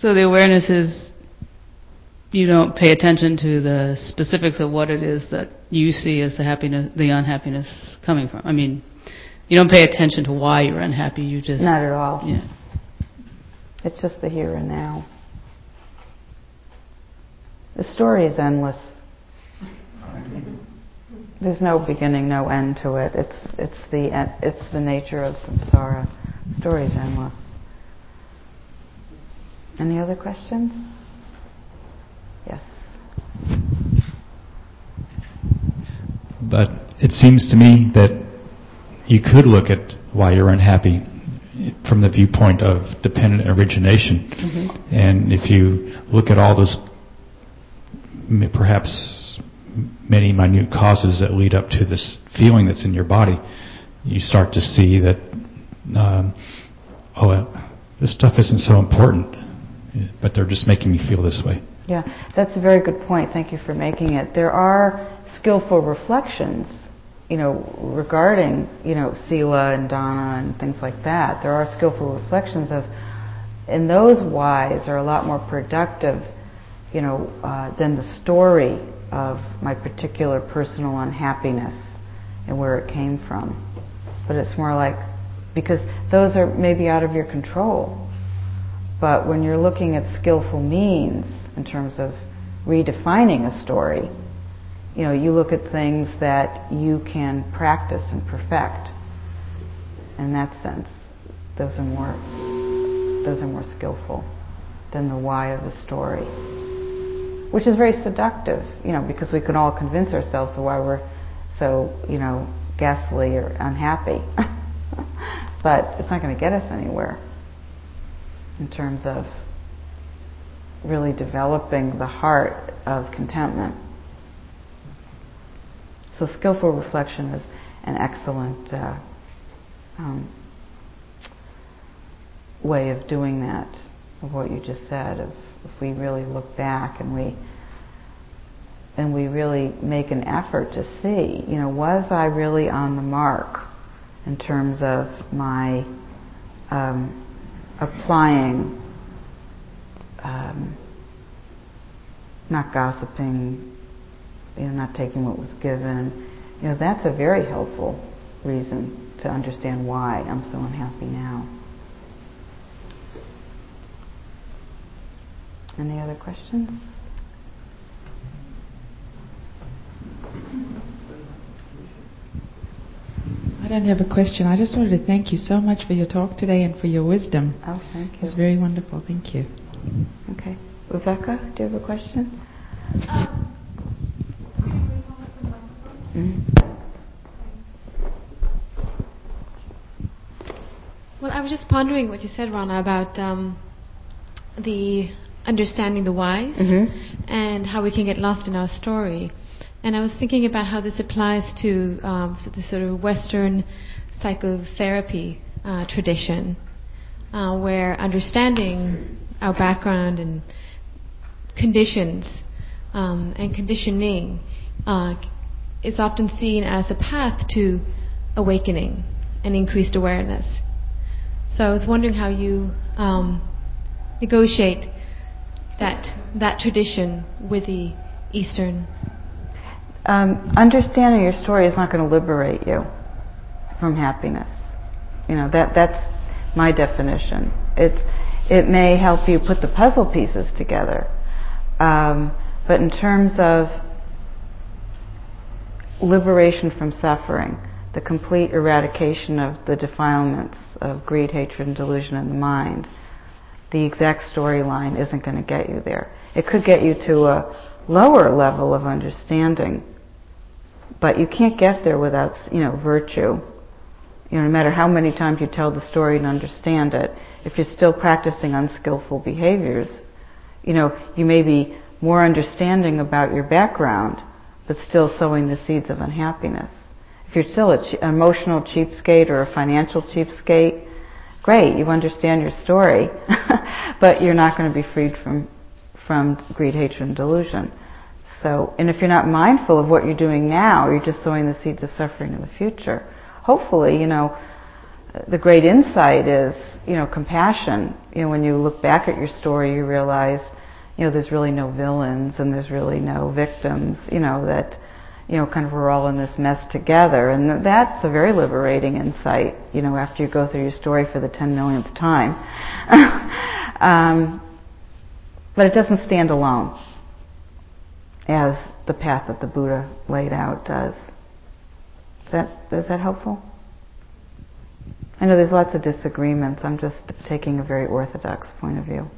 So the awareness is, you don't pay attention to the specifics of what it is that you see as the unhappiness coming from. I mean, you don't pay attention to why you're unhappy. You just not at all. Yeah. It's just the here and now. The story is endless. There's no beginning, no end to it. It's the nature of samsara. Stories endless. Any other questions? Yes. But it seems to me that you could look at why you're unhappy from the viewpoint of dependent origination, and if you look at all those, perhaps, many minute causes that lead up to this feeling that's in your body, you start to see that this stuff isn't so important, but they're just making me feel this way. Yeah, that's a very good point. Thank you for making it. There are skillful reflections, regarding, sila and dana and things like that. There are skillful reflections of, and those whys are a lot more productive, than the story of my particular personal unhappiness and where it came from. But it's more like, because those are maybe out of your control. But when you're looking at skillful means in terms of redefining a story, you look at things that you can practice and perfect. In that sense, those are more skillful than the why of the story, which is very seductive, because we can all convince ourselves of why we're so, ghastly or unhappy. But it's not going to get us anywhere in terms of really developing the heart of contentment. So skillful reflection is an excellent way of doing that, of what you just said, of if we really look back and we really make an effort to see, was I really on the mark in terms of my applying, not gossiping, not taking what was given. That's a very helpful reason to understand why I'm so unhappy now. Any other questions? I don't have a question. I just wanted to thank you so much for your talk today and for your wisdom. Oh, thank you. It was very wonderful. Thank you. Okay. Rebecca, do you have a question? Well, I was just pondering what you said, Rana, about the understanding the whys, mm-hmm. and how we can get lost in our story. And I was thinking about how this applies to the sort of Western psychotherapy tradition, where understanding our background and conditions and conditioning is often seen as a path to awakening and increased awareness. So I was wondering how you negotiate that tradition with the Eastern. Understanding your story is not going to liberate you from happiness. That's my definition. It may help you put the puzzle pieces together, but in terms of liberation from suffering, the complete eradication of the defilements of greed, hatred, and delusion in the mind, the exact storyline isn't going to get you there. It could get you to a lower level of understanding, but you can't get there without, virtue. No matter how many times you tell the story and understand it, if you're still practicing unskillful behaviors, you may be more understanding about your background, but still sowing the seeds of unhappiness. If you're still an emotional cheapskate or a financial cheapskate, great, you understand your story, but you're not going to be freed from greed, hatred, and delusion. So, and if you're not mindful of what you're doing now, you're just sowing the seeds of suffering in the future. Hopefully, the great insight is, compassion. When you look back at your story, you realize, there's really no villains and there's really no victims, that, kind of we're all in this mess together. And that's a very liberating insight, after you go through your story for the 10 millionth time. But it doesn't stand alone, as the path that the Buddha laid out does. Is that helpful? I know there's lots of disagreements. I'm just taking a very orthodox point of view.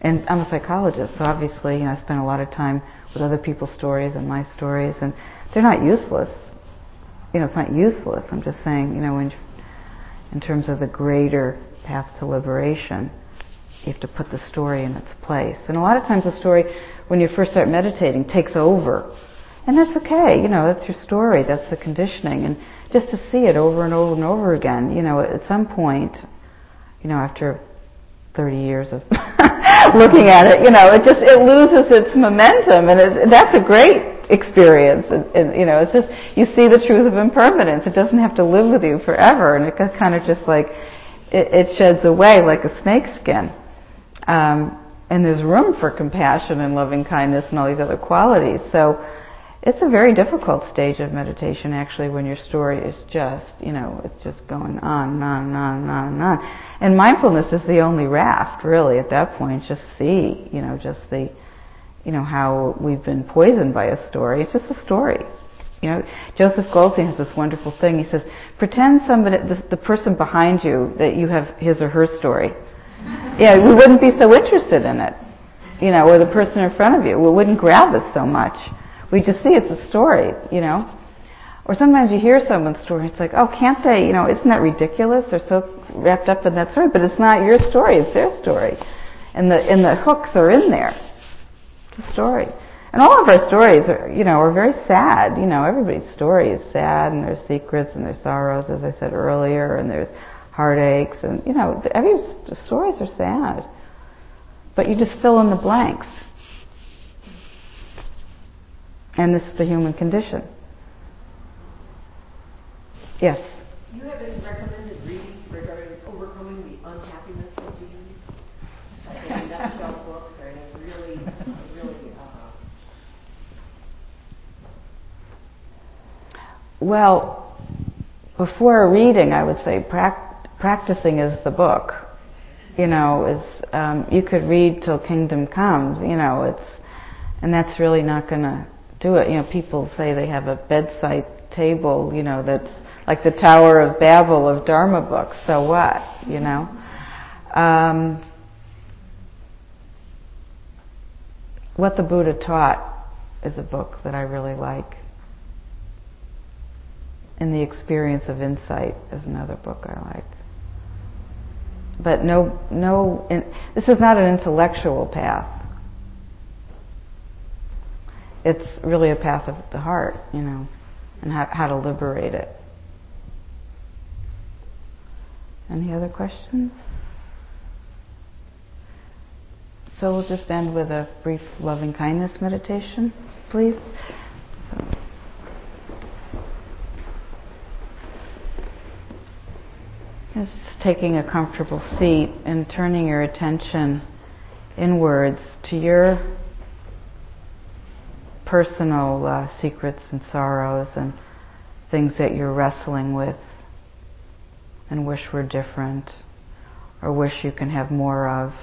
And I'm a psychologist, so obviously, I spend a lot of time with other people's stories and my stories, and they're not useless. It's not useless. I'm just saying, in terms of the greater path to liberation, you have to put the story in its place. And a lot of times the story, when you first start meditating, takes over. And that's okay, that's your story, that's the conditioning. And just to see it over and over and over again, at some point, after 30 years of looking at it, you know, it loses its momentum, and that's a great experience. You know, it's just, you see the truth of impermanence. It doesn't have to live with you forever, and it kind of just like, it sheds away like a snakeskin. And there's room for compassion and loving kindness and all these other qualities. So it's a very difficult stage of meditation, actually, when your story is just, you know, it's just going on and on and on and on and on. And mindfulness is the only raft, really, at that point. Just see, you know, just the, you know, how we've been poisoned by a story. It's just a story. You know, Joseph Goldstein has this wonderful thing. He says, pretend somebody, the person behind you, that you have his or her story. Yeah, we wouldn't be so interested in it, you know, or the person in front of you. It wouldn't grab us so much. We just see it's a story, you know. Or sometimes you hear someone's story, it's like, oh, can't they, you know, isn't that ridiculous? They're so wrapped up in that story. But it's not your story, it's their story. And the hooks are in there. It's a story. And all of our stories are, you know, are very sad. You know, everybody's story is sad, and there's secrets and there's sorrows, as I said earlier, and there's heartaches, and, you know, the stories are sad. But you just fill in the blanks. And this is the human condition. Yes? Do you have any recommended reading regarding overcoming the unhappiness of being? Like any nutshell books or any really... Well, before a reading, I would say practicing is the book. You know, it's, you could read till Kingdom Comes, you know, it's, and that's really not going to do it. You know, people say they have a bedside table, you know, that's like the Tower of Babel of Dharma books. So what, you know? What the Buddha Taught is a book that I really like. And The Experience of Insight is another book I like. But this is not an intellectual path. It's really a path of the heart, you know, and how to liberate it. Any other questions? So we'll just end with a brief loving kindness meditation, please. Just taking a comfortable seat and turning your attention inwards to your personal secrets and sorrows and things that you're wrestling with and wish were different or wish you can have more of.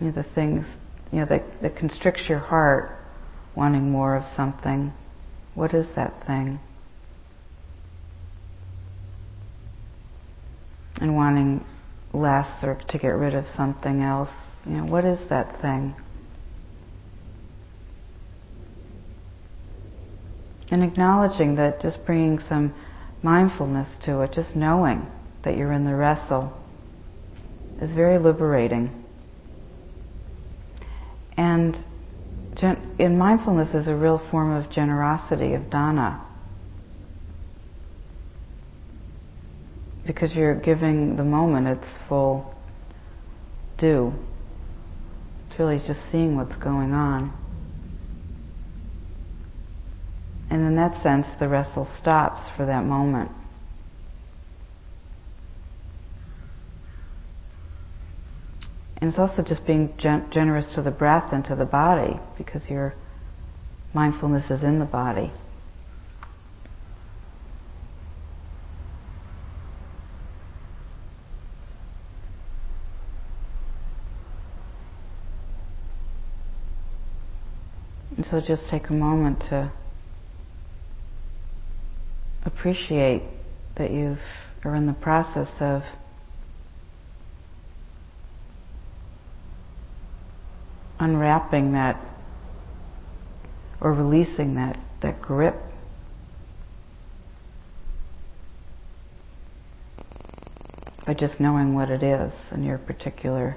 You know, the things, you know, that constricts your heart, wanting more of something. What is that thing? And wanting less or to get rid of something else. You know, what is that thing? And acknowledging that, just bringing some mindfulness to it, just knowing that you're in the wrestle is very liberating. And in mindfulness is a real form of generosity, of dana. Because you're giving the moment its full due. It's really just seeing what's going on. And in that sense, the wrestle stops for that moment. And it's also just being generous to the breath and to the body, because your mindfulness is in the body. And so just take a moment to appreciate that you are in the process of unwrapping that or releasing that grip. By just knowing what it is in your particular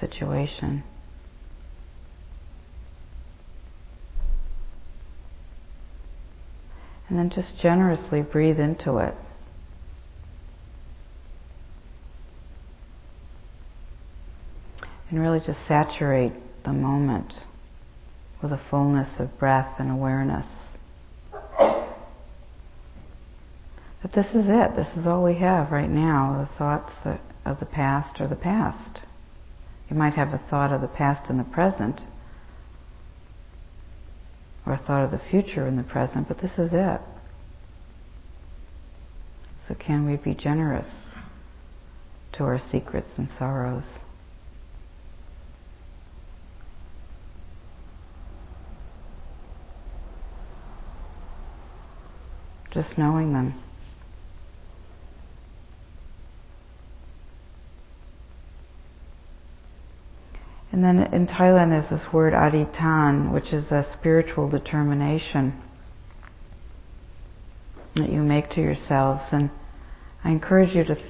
situation. And then just generously breathe into it. And really just saturate the moment with a fullness of breath and awareness. But this is it. This is all we have right now. The thoughts of the past are the past. You might have a thought of the past in the present, or a thought of the future in the present, but this is it. So can we be generous to our secrets and sorrows? Just knowing them. And then in Thailand there's this word adhitthana, which is a spiritual determination that you make to yourselves. And I encourage you to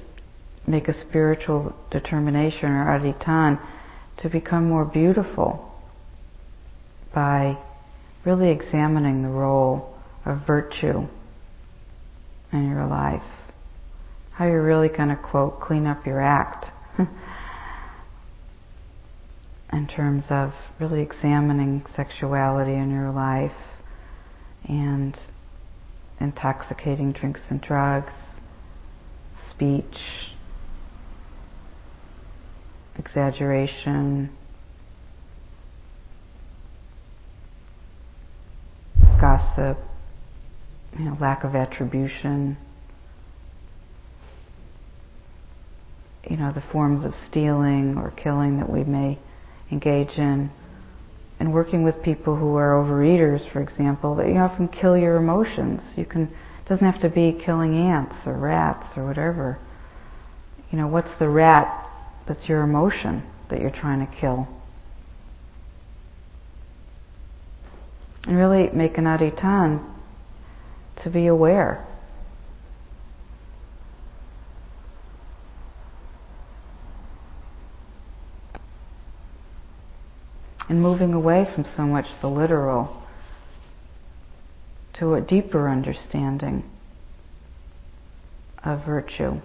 make a spiritual determination or adhitthana to become more beautiful by really examining the role of virtue in your life. How you're really going to, quote, clean up your act in terms of really examining sexuality in your life and intoxicating drinks and drugs, speech, exaggeration, gossip, lack of attribution, the forms of stealing or killing that we may engage in, and working with people who are overeaters, for example, that you often kill your emotions. It doesn't have to be killing ants or rats or whatever. What's the rat that's your emotion that you're trying to kill? And really make an adhitthana to be aware. And moving away from so much the literal to a deeper understanding of virtue.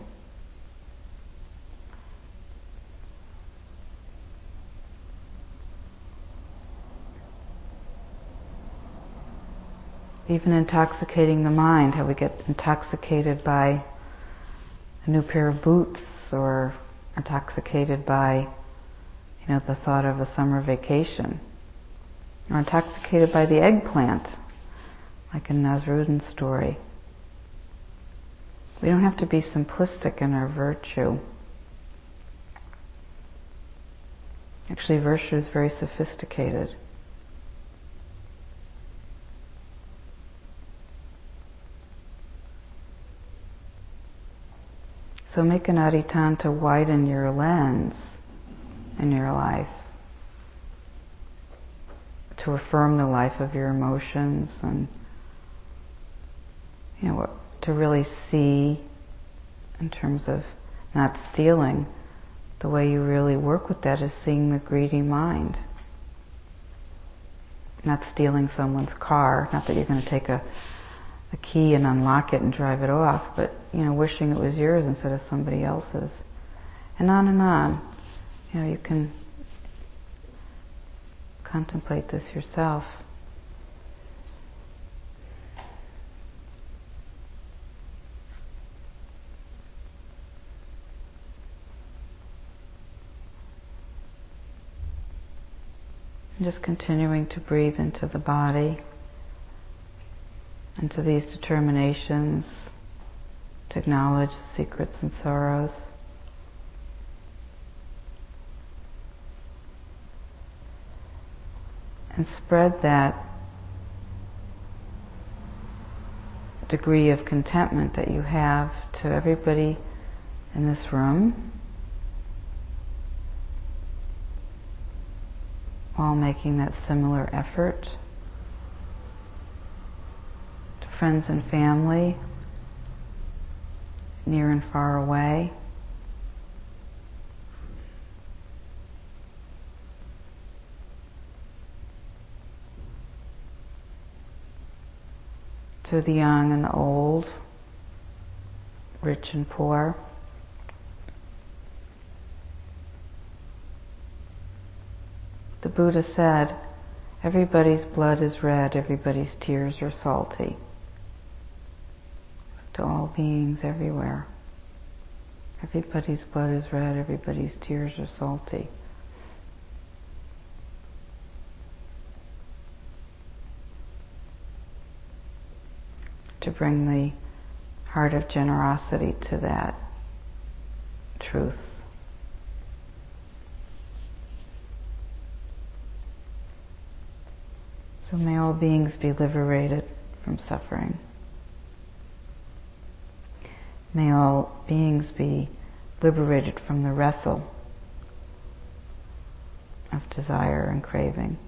Even intoxicating the mind, how we get intoxicated by a new pair of boots, or intoxicated by the thought of a summer vacation, or intoxicated by the eggplant, like in Nasruddin's story. We don't have to be simplistic in our virtue. Actually, virtue is very sophisticated. So make an adhitthana to widen your lens in your life, to affirm the life of your emotions, and to really see, in terms of not stealing, the way you really work with that is seeing the greedy mind. Not stealing someone's car, not that you're going to take a key and unlock it and drive it off, but wishing it was yours instead of somebody else's, and on. You can contemplate this yourself. And just continuing to breathe into the body, into these determinations, to acknowledge secrets and sorrows. And spread that degree of contentment that you have to everybody in this room, while making that similar effort to friends and family, near and far away. To the young and the old, rich and poor, The Buddha said, everybody's blood is red, everybody's tears are salty. To all beings everywhere. Everybody's blood is red, everybody's tears are salty. To bring the heart of generosity to that truth. So may all beings be liberated from suffering. May all beings be liberated from the wrestle of desire and craving.